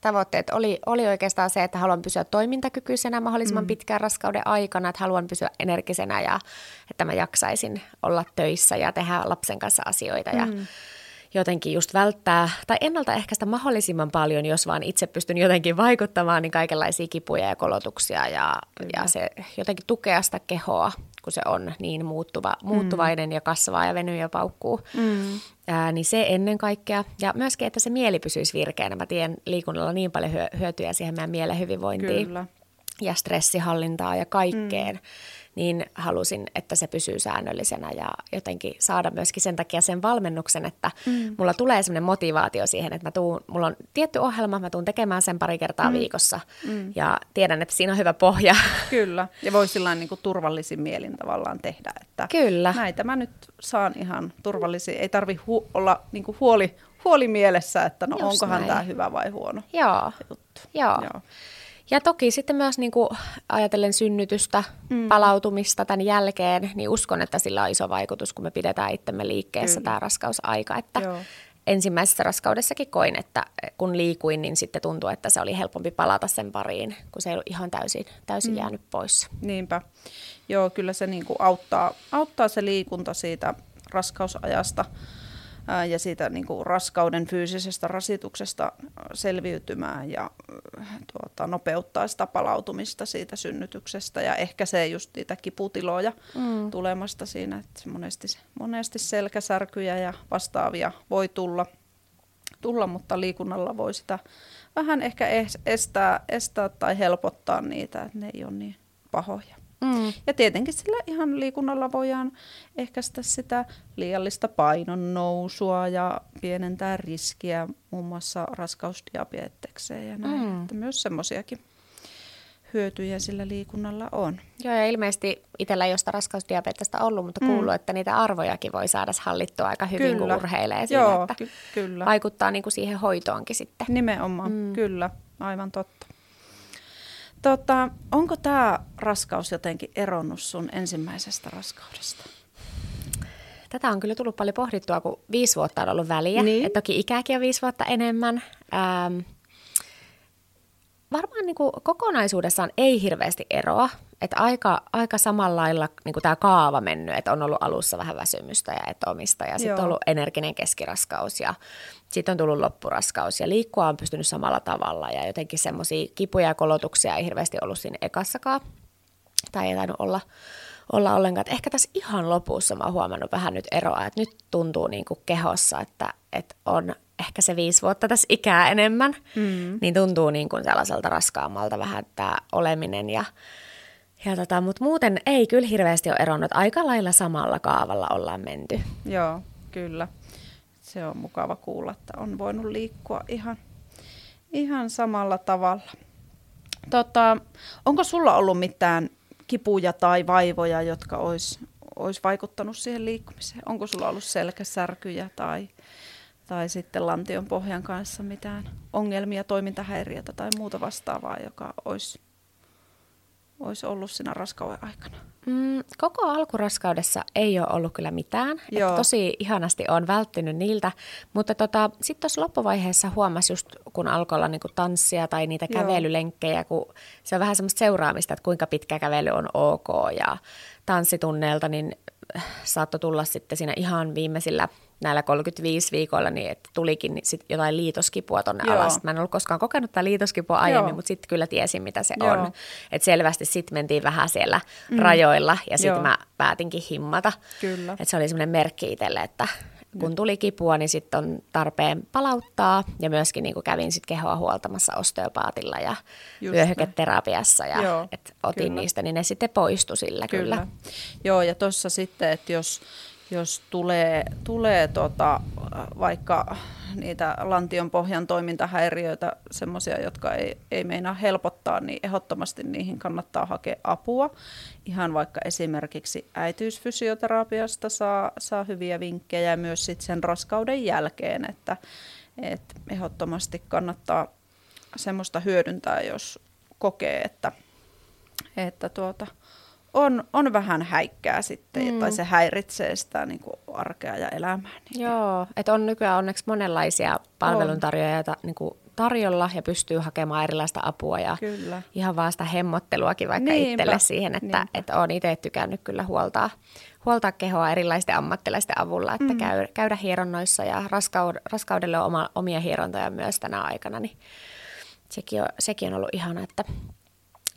tavoitteet oli, oli oikeastaan se, että haluan pysyä toimintakykyisenä mahdollisimman mm. pitkään raskauden aikana. Että haluan pysyä energisenä ja että mä jaksaisin olla töissä ja tehdä lapsen kanssa asioita ja mm. jotenkin just välttää tai ennaltaehkäistä mahdollisimman paljon, jos vaan itse pystyn jotenkin vaikuttamaan, niin kaikenlaisia kipuja ja kolotuksia ja, ja se jotenkin tukea sitä kehoa, kun se on niin muuttuva, muuttuvainen mm. ja kasvaa ja venyy ja paukkuu. Mm. Ää, niin se ennen kaikkea. Ja myöskin, että se mieli pysyisi virkeänä. Mä tiedän liikunnalla niin paljon hyötyä siihen meidän mielen hyvinvointiin. Kyllä. Ja stressihallintaa ja kaikkeen. Mm. Niin halusin, että se pysyy säännöllisenä ja jotenkin saada myöskin sen takia sen valmennuksen, että mm. mulla tulee semmoinen motivaatio siihen, että mä tuun, mulla on tietty ohjelma, mä tuun tekemään sen pari kertaa mm. viikossa mm. ja tiedän, että siinä on hyvä pohja. Kyllä, ja voi sillain niin kuin turvallisin mielin tavallaan tehdä, että Kyllä. näitä mä nyt saan ihan turvallisiin, ei tarvi hu- olla niin kuin huoli, huoli mielessä, että no Just onkohan näin. Tää hyvä vai huono Joo. juttu. Joo. Joo. Ja toki sitten myös niin kuin ajatellen synnytystä, mm. palautumista tämän jälkeen, niin uskon, että sillä on iso vaikutus, kun me pidetään itsemme liikkeessä mm. tämä raskausaika. Että ensimmäisessä raskaudessakin koin, että kun liikuin, niin sitten tuntui, että se oli helpompi palata sen pariin, kun se ei ollut ihan täysin, täysin mm. jäänyt pois. Niinpä. Joo, kyllä se niin kuin auttaa, auttaa se liikunta siitä raskausajasta ja siitä niin kuin raskauden fyysisestä rasituksesta selviytymään ja tuota, nopeuttaa sitä palautumista siitä synnytyksestä ja ehkäisee just niitä kiputiloja mm. tulemasta siinä, että monesti, monesti selkäsärkyjä ja vastaavia voi tulla, tulla, mutta liikunnalla voi sitä vähän ehkä estää, estää tai helpottaa niitä, että ne ei ole niin pahoja. Mm. Ja tietenkin sillä ihan liikunnalla voidaan ehkäistä sitä liiallista painon nousua ja pienentää riskiä muun muassa raskausdiabetekseen ja näin. Mm. Että myös semmoisiakin hyötyjä sillä liikunnalla on. Joo, ja ilmeisesti itsellä ei ole sitä raskausdiabetesta ollut, mutta mm. kuuluu, että niitä arvojakin voi saada hallittua aika hyvin, kyllä. kun urheilee siinä, Joo, että ky- kyllä. vaikuttaa niinku siihen hoitoonkin sitten. Nimenomaan, mm. kyllä, aivan totta. Tota, onko tämä raskaus jotenkin eronnut sun ensimmäisestä raskaudesta? Tätä on kyllä tullut paljon pohdittua, kun viisi vuotta on ollut väliä. Niin. Et toki ikääkin on viisi vuotta enemmän. Ähm, varmaan niinku kokonaisuudessaan ei hirveästi eroa. Et aika, aika samalla lailla niinku tämä kaava mennyt, että on ollut alussa vähän väsymystä ja etomista ja sitten on ollut energinen keskiraskaus ja sitten on tullut loppuraskaus ja liikkua on pystynyt samalla tavalla ja jotenkin semmoisia kipuja ja kolotuksia ei hirveästi ollut siinä ekassakaan tai ei tainnut olla, olla ollenkaan. Et ehkä tässä ihan lopussa mä oon huomannut vähän nyt eroa, että nyt tuntuu niinku kehossa, että, että on ehkä se viisi vuotta tässä ikää enemmän, mm. niin tuntuu niinku sellaiselta raskaammalta vähän tämä oleminen ja Tota, mutta muuten ei kyllä hirveästi ole eronnut. Aika lailla samalla kaavalla ollaan menty. Joo, kyllä. Se on mukava kuulla, että on voinut liikkua ihan, ihan samalla tavalla. Tota, onko sulla ollut mitään kipuja tai vaivoja, jotka olisi olis vaikuttanut siihen liikkumiseen? Onko sulla ollut selkäsärkyjä tai, tai sitten lantion pohjan kanssa mitään ongelmia, toimintahäiriötä tai muuta vastaavaa, joka olisi... Olisi ollut siinä raskauden aikana? Mm, koko alkuraskaudessa ei ole ollut kyllä mitään. Että tosi ihanasti olen välttynyt niiltä. Mutta tota, sitten tuossa loppuvaiheessa huomasi just, kun alkoi olla niinku tanssia tai niitä Joo. kävelylenkkejä, kun se on vähän semmoista seuraamista, että kuinka pitkä kävely on ok. Ja tanssitunneilta niin saattoi tulla sitten siinä ihan viimeisillä näillä kolmekymmentäviisi viikoilla, niin että tulikin sit jotain liitoskipua tuonne alas. Mä en ollut koskaan kokenut tätä liitoskipua aiemmin, Joo. mutta sitten kyllä tiesin, mitä se Joo. on. Et selvästi sitten mentiin vähän siellä mm. rajoilla ja sitten mä päätinkin himmata. Kyllä. Et se oli semmoinen merkki itselle, että kun tuli kipua, niin sitten on tarpeen palauttaa. Ja myöskin niin kävin sitten kehoa huoltamassa osteopaatilla ja vyöhyketerapiassa ja Joo, otin kyllä. niistä, niin ne sitten poistui sillä kyllä. kyllä. Joo, ja tuossa sitten, että jos... jos tulee, tulee tota, vaikka niitä lantionpohjan toimintahäiriöitä, semmoisia, jotka ei, ei meinaa helpottaa, niin ehdottomasti niihin kannattaa hakea apua. Ihan vaikka esimerkiksi äitiysfysioterapiasta saa, saa hyviä vinkkejä myös sit sen raskauden jälkeen, että et ehdottomasti kannattaa semmoista hyödyntää, jos kokee, että, että tuota, on, on vähän häikkää sitten, mm. tai se häiritsee sitä niin kuin arkea ja elämää. Niin. Joo, että on nykyään onneksi monenlaisia palveluntarjoajia ta, niin kuin tarjolla ja pystyy hakemaan erilaista apua ja kyllä. ihan vaan sitä hemmotteluakin vaikka niinpä, itselle siihen, että et olen itse tykännyt kyllä huoltaa, huoltaa kehoa erilaisten ammattilaisten avulla, että mm. käy, käydä hieronnoissa ja raskaud, raskaudelle on oma, omia hierontoja myös tänä aikana, niin sekin on, sekin on ollut ihana, että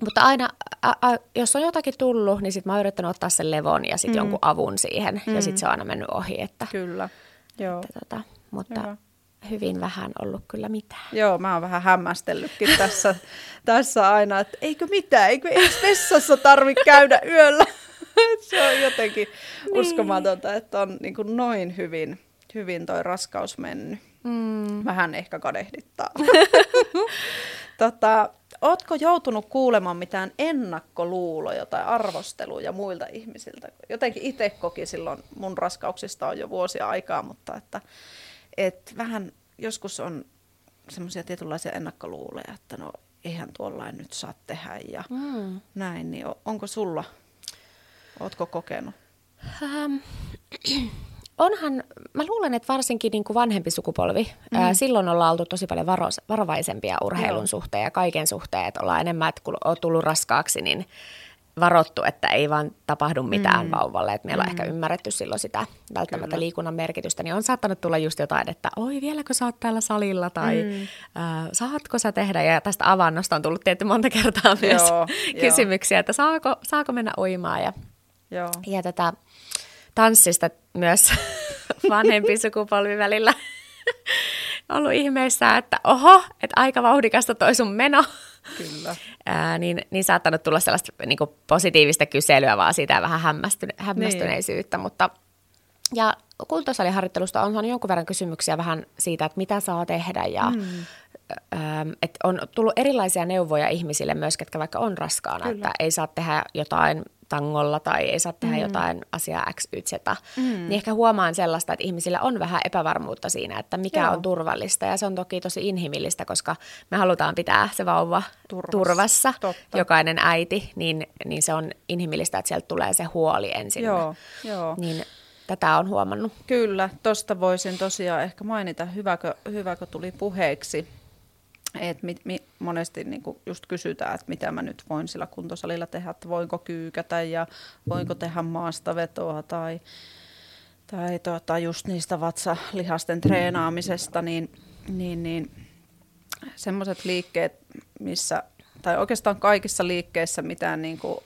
mutta aina, a, a, jos on jotakin tullut, niin sit mä oon yrittänyt ottaa sen levon ja sitten mm. jonkun avun siihen. Mm. Ja sitten se on aina mennyt ohi. Että, kyllä, joo. Että, tota, mutta hyvä. Hyvin vähän ollut kyllä mitään. Joo, mä oon vähän hämmästellytkin tässä, tässä aina, että eikö mitään, eikö edes vessassa tarvitse käydä yöllä. Se on jotenkin niin. uskomatonta, että on niin kuin noin hyvin, hyvin toi raskaus mennyt. Mm. Vähän ehkä kadehdittaa. Tota, ootko joutunut kuulemaan mitään ennakkoluuloja tai arvosteluja muilta ihmisiltä? Jotenkin itse koki silloin, mun raskauksista on jo vuosia aikaa, mutta että, et vähän joskus on semmoisia tietynlaisia ennakkoluuloja, että no eihän tuollain nyt saa tehdä ja mm. näin. Niin onko sulla, ootko kokenut? Ähm. Onhan, mä luulen, että varsinkin niin kuin vanhempi sukupolvi, mm-hmm. ää, silloin ollaan oltu tosi paljon varo, varovaisempia urheilun Joo. suhteen ja kaiken suhteen, että ollaan enemmän, että kun on tullut raskaaksi, niin varottu, että ei vaan tapahdu mitään mm-hmm. vauvalle, että meillä on mm-hmm. ehkä ymmärretty silloin sitä välttämättä Kyllä. liikunnan merkitystä, niin on saattanut tulla just jotain, että oi vieläkö sä oot täällä salilla tai mm-hmm. ää, saatko sä tehdä, ja tästä avannosta on tullut tietty monta kertaa myös Joo, kysymyksiä, jo. Että saako, saako mennä uimaan ja, Joo. ja tätä tanssista myös vanhempi sukupolvi välillä ollut ihmeissään, että oho, että aika vauhdikasta toi sun meno. Kyllä. Ää, niin, niin saattanut tulla sellaista niin kuin positiivista kyselyä, vaan siitä vähän hämmästyne- hämmästyneisyyttä. Niin. Mutta, ja kultosaliharjoittelusta on saanut jonkun verran kysymyksiä vähän siitä, että mitä saa tehdä. Ja, mm. ää, et on tullut erilaisia neuvoja ihmisille myös, ketkä vaikka on raskaana, Kyllä. että ei saa tehdä jotain tangolla tai ei saa tehdä mm. jotain asiaa X, Y, Z, mm. niin ehkä huomaan sellaista, että ihmisillä on vähän epävarmuutta siinä, että mikä Joo. on turvallista, ja se on toki tosi inhimillistä, koska me halutaan pitää se vauva turvassa, turvassa. Jokainen äiti, niin, niin se on inhimillistä, että sieltä tulee se huoli ensin. Joo. Joo. Niin tätä on huomannut. Kyllä, tosta voisin tosiaan ehkä mainita, hyväkö, hyväkö tuli puheeksi. Et mi, mi, monesti niinku just kysytään, että mitä mä nyt voin sillä kuntosalilla tehdä, että voinko kyykätä ja voinko tehdä maastavetoa tai, tai tota just niistä vatsalihasten treenaamisesta, niin, niin, niin semmoiset liikkeet, missä, tai oikeastaan kaikissa liikkeissä mitään niinku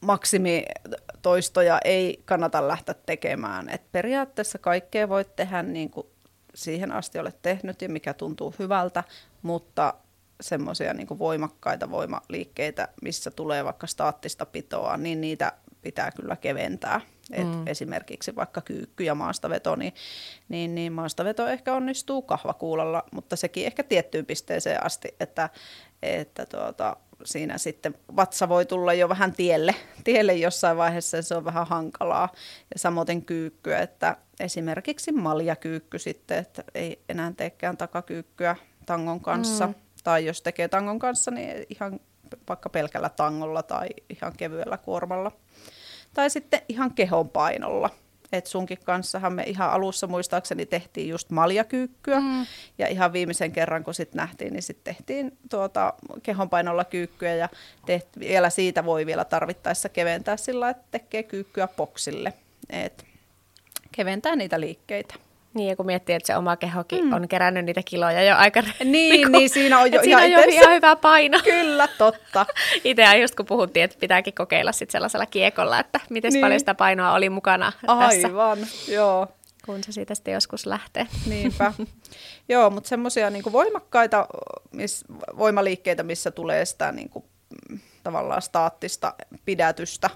maksimitoistoja ei kannata lähteä tekemään. Et periaatteessa kaikkea voit tehdä niinku siihen asti olet tehnyt ja mikä tuntuu hyvältä, mutta semmoisia niin kuin voimakkaita voimaliikkeitä, missä tulee vaikka staattista pitoa, niin niitä pitää kyllä keventää. Et mm. esimerkiksi vaikka kyykky ja maastaveto, niin, niin, niin maastaveto ehkä onnistuu kahvakuulalla, mutta sekin ehkä tiettyyn pisteeseen asti, että, että tuota, siinä sitten vatsa voi tulla jo vähän tielle, tielle jossain vaiheessa ja se on vähän hankalaa. Ja samoin kyykky, että esimerkiksi maljakyykky sitten, että ei enää teekään takakyykkyä tangon kanssa. Mm. Tai jos tekee tangon kanssa, niin ihan vaikka pelkällä tangolla tai ihan kevyellä kuormalla. Tai sitten ihan kehon painolla. Et sunkin kanssahan me ihan alussa muistaakseni tehtiin just maljakyykkyä. Mm. Ja ihan viimeisen kerran, kun sitten nähtiin, niin sitten tehtiin tuota kehonpainolla kyykkyä. Ja tehti, vielä siitä voi vielä tarvittaessa keventää sillä, että tekee kyykkyä boksille. Et keventää niitä liikkeitä. Niin, kun miettii, että se oma kehokin mm. on kerännyt niitä kiloja jo aika... Niin, niin siinä on jo, ihan, siinä on jo ihan hyvä paino. Kyllä, totta. Itseään just kun puhuttiin, että pitääkin kokeilla sit sellaisella kiekolla, että miten niin. paljon sitä painoa oli mukana Aivan, tässä. Aivan, joo. Kun se siitä sitten joskus lähtee. Niinpä. Joo, mutta semmoisia niinku voimakkaita miss, voimaliikkeitä, missä tulee sitä niinku, tavallaan staattista pidätystä.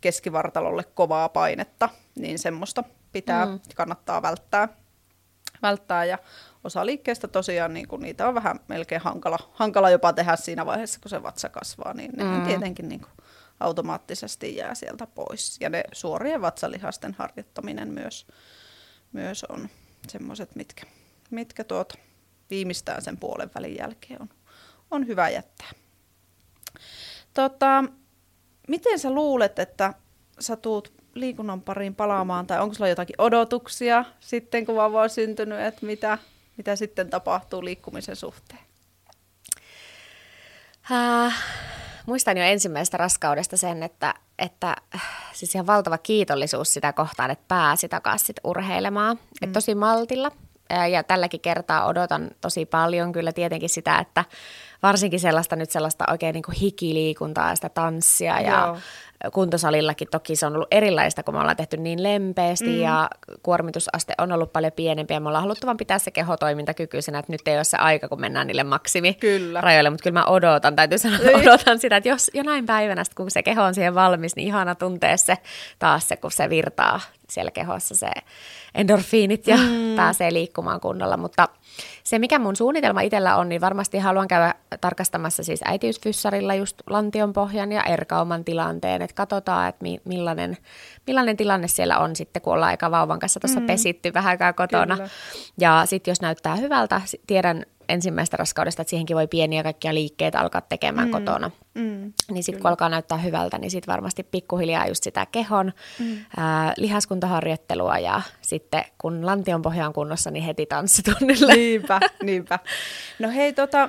keskivartalolle kovaa painetta, niin semmoista pitää, mm. kannattaa välttää. välttää ja osa liikkeestä tosiaan niin kun niitä on vähän melkein hankala, hankala jopa tehdä siinä vaiheessa, kun se vatsa kasvaa, niin ne mm. tietenkin niin kun automaattisesti jää sieltä pois. Ja ne suorien vatsalihasten harjoittaminen myös, myös on semmoiset, mitkä, mitkä tuota, viimeistään sen puolen välin jälkeen on, on hyvä jättää. Tota, miten sä luulet, että sä tuut liikunnan pariin palaamaan, tai onko sulla jotakin odotuksia sitten, kun vauva on syntynyt, että mitä, mitä sitten tapahtuu liikkumisen suhteen? Uh, muistan jo ensimmäisestä raskaudesta sen, että, että siis ihan valtava kiitollisuus sitä kohtaan, että pääsi takaisin urheilemaan, mm. että tosi maltilla. Ja tälläkin kertaa odotan tosi paljon kyllä tietenkin sitä, että varsinkin sellaista nyt sellaista oikein niin kuin hikiliikuntaa ja sitä tanssia ja Joo. kuntosalillakin toki se on ollut erilaista, kun me ollaan tehty niin lempeästi mm. ja kuormitusaste on ollut paljon pienempi ja me ollaan haluttu vaan pitää se keho toimintakykyisenä, että nyt ei ole se aika, kun mennään niille maksimirajoille, mutta kyllä mä odotan, täytyy sanoa, odotan sitä, että jos jonain päivänä, kun se keho on siihen valmis, niin ihana tuntee se taas se, kun se virtaa siellä kehossa se endorfiinit ja mm. pääsee liikkumaan kunnolla, mutta se, mikä mun suunnitelma itsellä on, niin varmasti haluan käydä tarkastamassa siis äitiysfyssarilla just lantionpohjan ja erkauman tilanteen, että katsotaan, että mi- millainen, millainen tilanne siellä on sitten, kun ollaan aika vauvan kanssa tuossa mm. pesitty vähänkään kotona. Kyllä. Ja sitten jos näyttää hyvältä, tiedän ensimmäistä raskaudesta, että siihenkin voi pieniä kaikkia liikkeitä alkaa tekemään mm. kotona. Mm. Niin sitten kun alkaa näyttää hyvältä, niin sitten varmasti pikkuhiljaa just sitä kehon mm. ää, lihaskuntaharjoittelua ja sitten kun lantion pohja on kunnossa, niin heti tanssitunnille. Niinpä, niinpä. No hei, tota,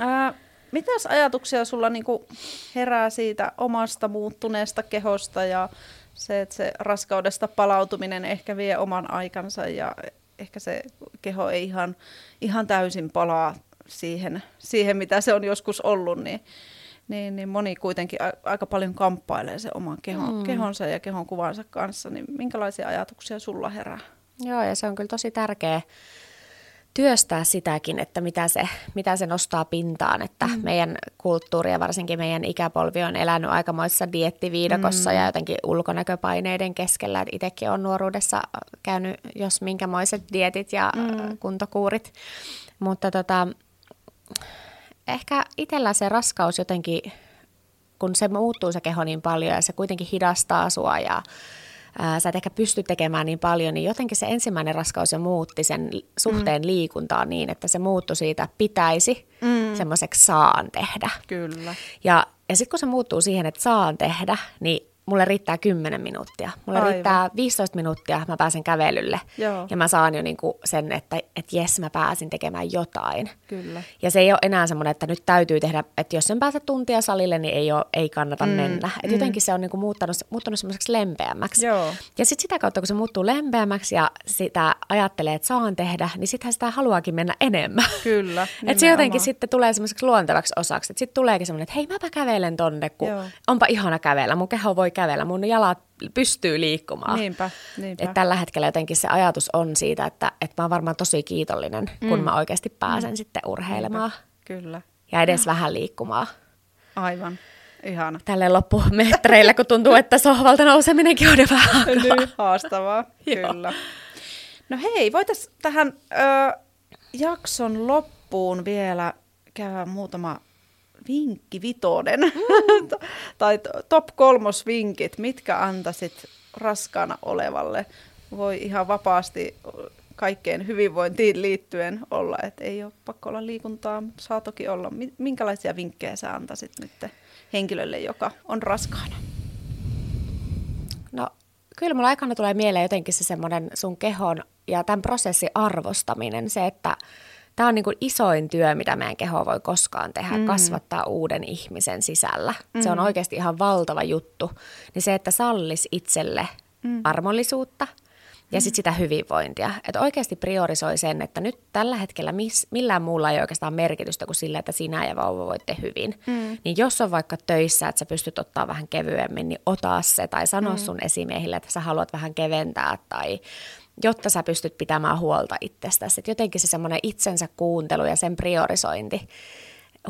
ää, mitäs ajatuksia sulla niinku herää siitä omasta muuttuneesta kehosta ja se, että se raskaudesta palautuminen ehkä vie oman aikansa ja ehkä se keho ei ihan, ihan täysin palaa siihen, siihen, mitä se on joskus ollut, niin, niin, niin moni kuitenkin aika paljon kamppailee se oman kehon, mm. kehonsa ja kehon kuvansa kanssa, niin minkälaisia ajatuksia sulla herää? Joo, ja se on kyllä tosi tärkeä työstää sitäkin, että mitä se, mitä se nostaa pintaan, että mm. meidän kulttuuri ja varsinkin meidän ikäpolvi on elänyt aikamoissa dieettiviidakossa mm. ja jotenkin ulkonäköpaineiden keskellä, että itsekin on nuoruudessa käynyt jos minkämoiset dietit ja mm. kuntokuurit, mutta tota, ehkä itsellä se raskaus jotenkin, kun se muuttuu se keho niin paljon ja se kuitenkin hidastaa sua ja sä et ehkä pysty tekemään niin paljon, niin jotenkin se ensimmäinen raskaus jo muutti sen suhteen mm. liikuntaan niin, että se muuttui siitä pitäisi mm. semmoiseksi saan tehdä. Kyllä. Ja, ja sitten kun se muuttuu siihen, että saan tehdä, niin mulle riittää kymmenen minuuttia. Mulle Aivan. riittää viisitoista minuuttia, mä pääsen kävelylle. Joo. Ja mä saan jo niinku sen, että et jes, mä pääsin tekemään jotain. Kyllä. Ja se ei ole enää semmoinen, että nyt täytyy tehdä, että jos en pääse tuntia salille, niin ei, ole, ei kannata mm. mennä. Et mm. jotenkin se on niinku muuttanut, muuttunut semmoiseksi lempeämmäksi. Joo. Ja sitten sitä kautta, kun se muuttuu lempeämmäksi ja sitä ajattelee, että saan tehdä, niin sittenhän sitä haluaakin mennä enemmän. Kyllä. Että se jotenkin sitten tulee semmoiseksi luontevaksi osaksi. Että sitten tuleekin semmoinen, että hei, mäpä kävelen tonne, kun Joo. onpa ihana kävellä. Mun keho voi kävellä, mun jalat pystyy liikkumaan. Niinpä, niinpä. Et tällä hetkellä jotenkin se ajatus on siitä, että et mä oon varmaan tosi kiitollinen, mm. kun mä oikeasti pääsen mm. sitten urheilemaan. Niinpä, kyllä. Ja edes ja. vähän liikkumaan. Aivan, ihana. Tälleen loppumetreillä, kun tuntuu, että sohvalta nouseminenkin on jo vähän haastavaa, kyllä. No hei, voitaisiin tähän ö, jakson loppuun vielä käydä muutama vinkki vitonen, mm. tai top kolmos vinkit, mitkä antaisit raskaana olevalle. Voi ihan vapaasti kaikkeen hyvinvointiin liittyen olla, että ei ole pakko olla liikuntaa, mutta saa toki olla. Minkälaisia vinkkejä sä antaisit nyt henkilölle, joka on raskaana? No kyllä mulla aikana tulee mieleen jotenkin se semmoinen sun kehon ja tämän prosessin arvostaminen, se että tämä on niin kuin isoin työ, mitä meidän keho voi koskaan tehdä, mm. kasvattaa uuden ihmisen sisällä. Mm. Se on oikeasti ihan valtava juttu. Niin se, että sallisi itselle mm. armollisuutta ja mm. sit sitä hyvinvointia. Että oikeasti priorisoi sen, että nyt tällä hetkellä mis, millään muulla ei oikeastaan merkitystä kuin sillä, että sinä ja vauva voitte hyvin. Mm. Niin jos on vaikka töissä, että sä pystyt ottaa vähän kevyemmin, niin ota se tai sano mm. sun esimiehille, että sä haluat vähän keventää tai jotta sä pystyt pitämään huolta itsestäsi. Et jotenkin se semmoinen itsensä kuuntelu ja sen priorisointi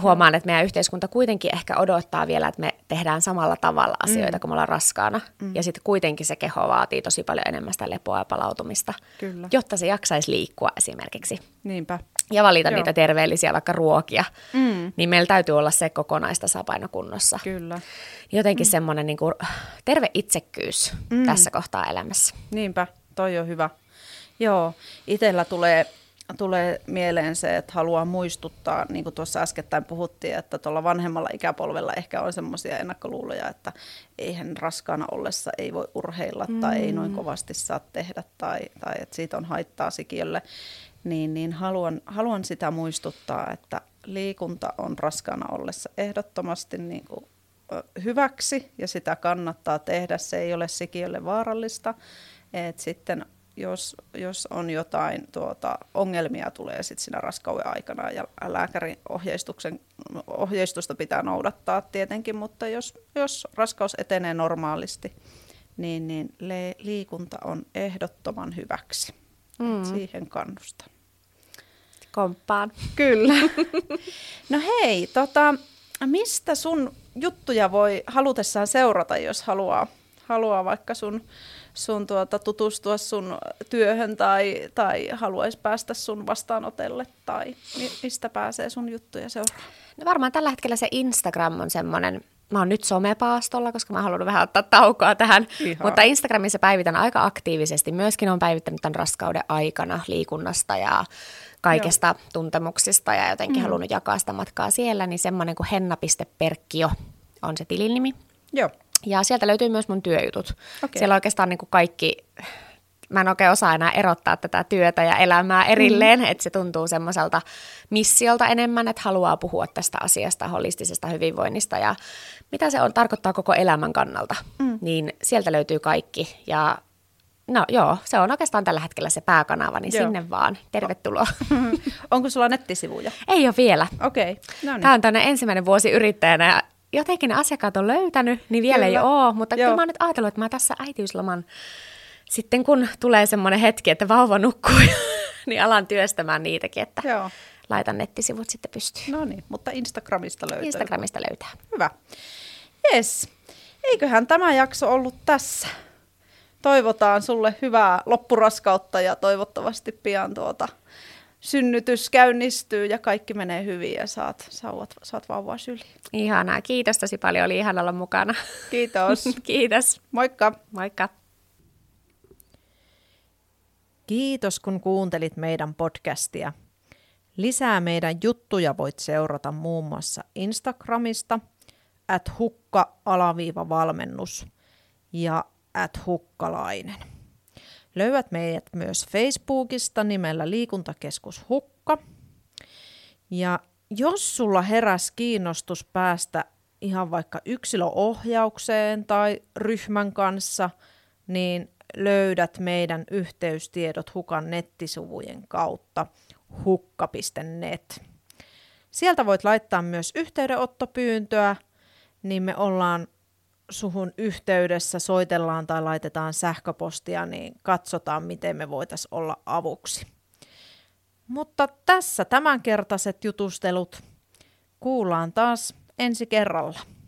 huomaan, että meidän yhteiskunta kuitenkin ehkä odottaa vielä, että me tehdään samalla tavalla asioita, mm. kun me ollaan raskaana. Mm. Ja sitten kuitenkin se keho vaatii tosi paljon enemmän sitä lepoa ja palautumista, kyllä, jotta se jaksaisi liikkua esimerkiksi. Niinpä. Ja valita Joo. niitä terveellisiä vaikka ruokia. Mm. Niin meillä täytyy olla se kokonaistasapaino kunnossa. Kyllä. Jotenkin mm. semmoinen niin kuin terve itsekkyys mm. tässä kohtaa elämässä. Niinpä, toi on hyvä. Joo, itsellä tulee... Tulee mieleen se, että haluaa muistuttaa, niin kuin tuossa äskettäin puhuttiin, että tuolla vanhemmalla ikäpolvella ehkä on semmoisia ennakkoluuloja, että eihän raskaana ollessa ei voi urheilla mm. tai ei noin kovasti saa tehdä tai, tai että siitä on haittaa sikiölle, niin, niin haluan, haluan sitä muistuttaa, että liikunta on raskaana ollessa ehdottomasti niin kuin hyväksi ja sitä kannattaa tehdä, se ei ole sikiölle vaarallista, että sitten Jos, jos on jotain tuota, ongelmia tulee sit siinä raskauden aikana ja lääkärin ohjeistuksen, ohjeistusta pitää noudattaa tietenkin, mutta jos, jos raskaus etenee normaalisti, niin, niin le- liikunta on ehdottoman hyväksi. Mm. Siihen kannustan. Komppaan. Kyllä. No hei, tota, mistä sun juttuja voi halutessaan seurata, jos haluaa, haluaa vaikka sun... sun tuota, tutustua sun työhön tai, tai haluaisi päästä sun vastaanotelle tai mistä pääsee sun juttuja seuraamaan? No varmaan tällä hetkellä se Instagram on semmoinen, mä oon nyt somepaastolla, koska mä haluan vähän ottaa taukoa tähän, Ihan. mutta Instagramissa päivitän aika aktiivisesti. Myöskin on päivittänyt tämän raskauden aikana liikunnasta ja kaikesta Joo. tuntemuksista ja jotenkin mm-hmm. halunnut jakaa sitä matkaa siellä, niin semmoinen kuin henna piste perkkio on se tilin nimi. Joo. Ja sieltä löytyy myös mun työjutut. Okay. Siellä oikeastaan niin kuin kaikki, mä en oikein osaa enää erottaa tätä työtä ja elämää erilleen, mm. että se tuntuu semmoiselta missiolta enemmän, että haluaa puhua tästä asiasta, holistisesta hyvinvoinnista ja mitä se on, tarkoittaa koko elämän kannalta. Mm. Niin sieltä löytyy kaikki ja no joo, se on oikeastaan tällä hetkellä se pääkanava, niin joo. sinne vaan. Tervetuloa. Onko sulla nettisivuja? Ei ole vielä. Okei. Okay. No niin. Tämä on tämmöinen ensimmäinen vuosi yrittäjänä ja jotenkin ne asiakkaat on löytänyt, niin vielä kyllä. ei ole, mutta Joo. kyllä mä oon nyt ajatellut, että mä tässä äitiysloman, sitten kun tulee semmoinen hetki, että vauva nukkuu, niin alan työstämään niitäkin, että Joo. laitan nettisivut sitten pystyyn. No niin, mutta Instagramista löytää. Instagramista löytää. Hyvä. Jes, eiköhän tämä jakso ollut tässä. Toivotaan sulle hyvää loppuraskautta ja toivottavasti pian tuota synnytys käynnistyy ja kaikki menee hyvin ja saat, saat, saat vauvaa syliin. Ihanaa. Kiitos tosi paljon. Oli ihana olla mukana. Kiitos. Kiitos. Moikka. Moikka. Kiitos kun kuuntelit meidän podcastia. Lisää meidän juttuja voit seurata muun muassa Instagramista ät hukka alaviiva valmennus ja ät hukkalainen. Löydät meidät myös Facebookista nimellä Liikuntakeskus Hukka. Ja jos sulla heräsi kiinnostus päästä ihan vaikka yksilöohjaukseen tai ryhmän kanssa, niin löydät meidän yhteystiedot Hukan nettisivujen kautta hukka piste net. Sieltä voit laittaa myös yhteydenottopyyntöä, niin me ollaan suhun yhteydessä, soitellaan tai laitetaan sähköpostia, niin katsotaan, miten me voitaisiin olla avuksi. Mutta tässä tämänkertaiset jutustelut. Kuullaan taas ensi kerralla.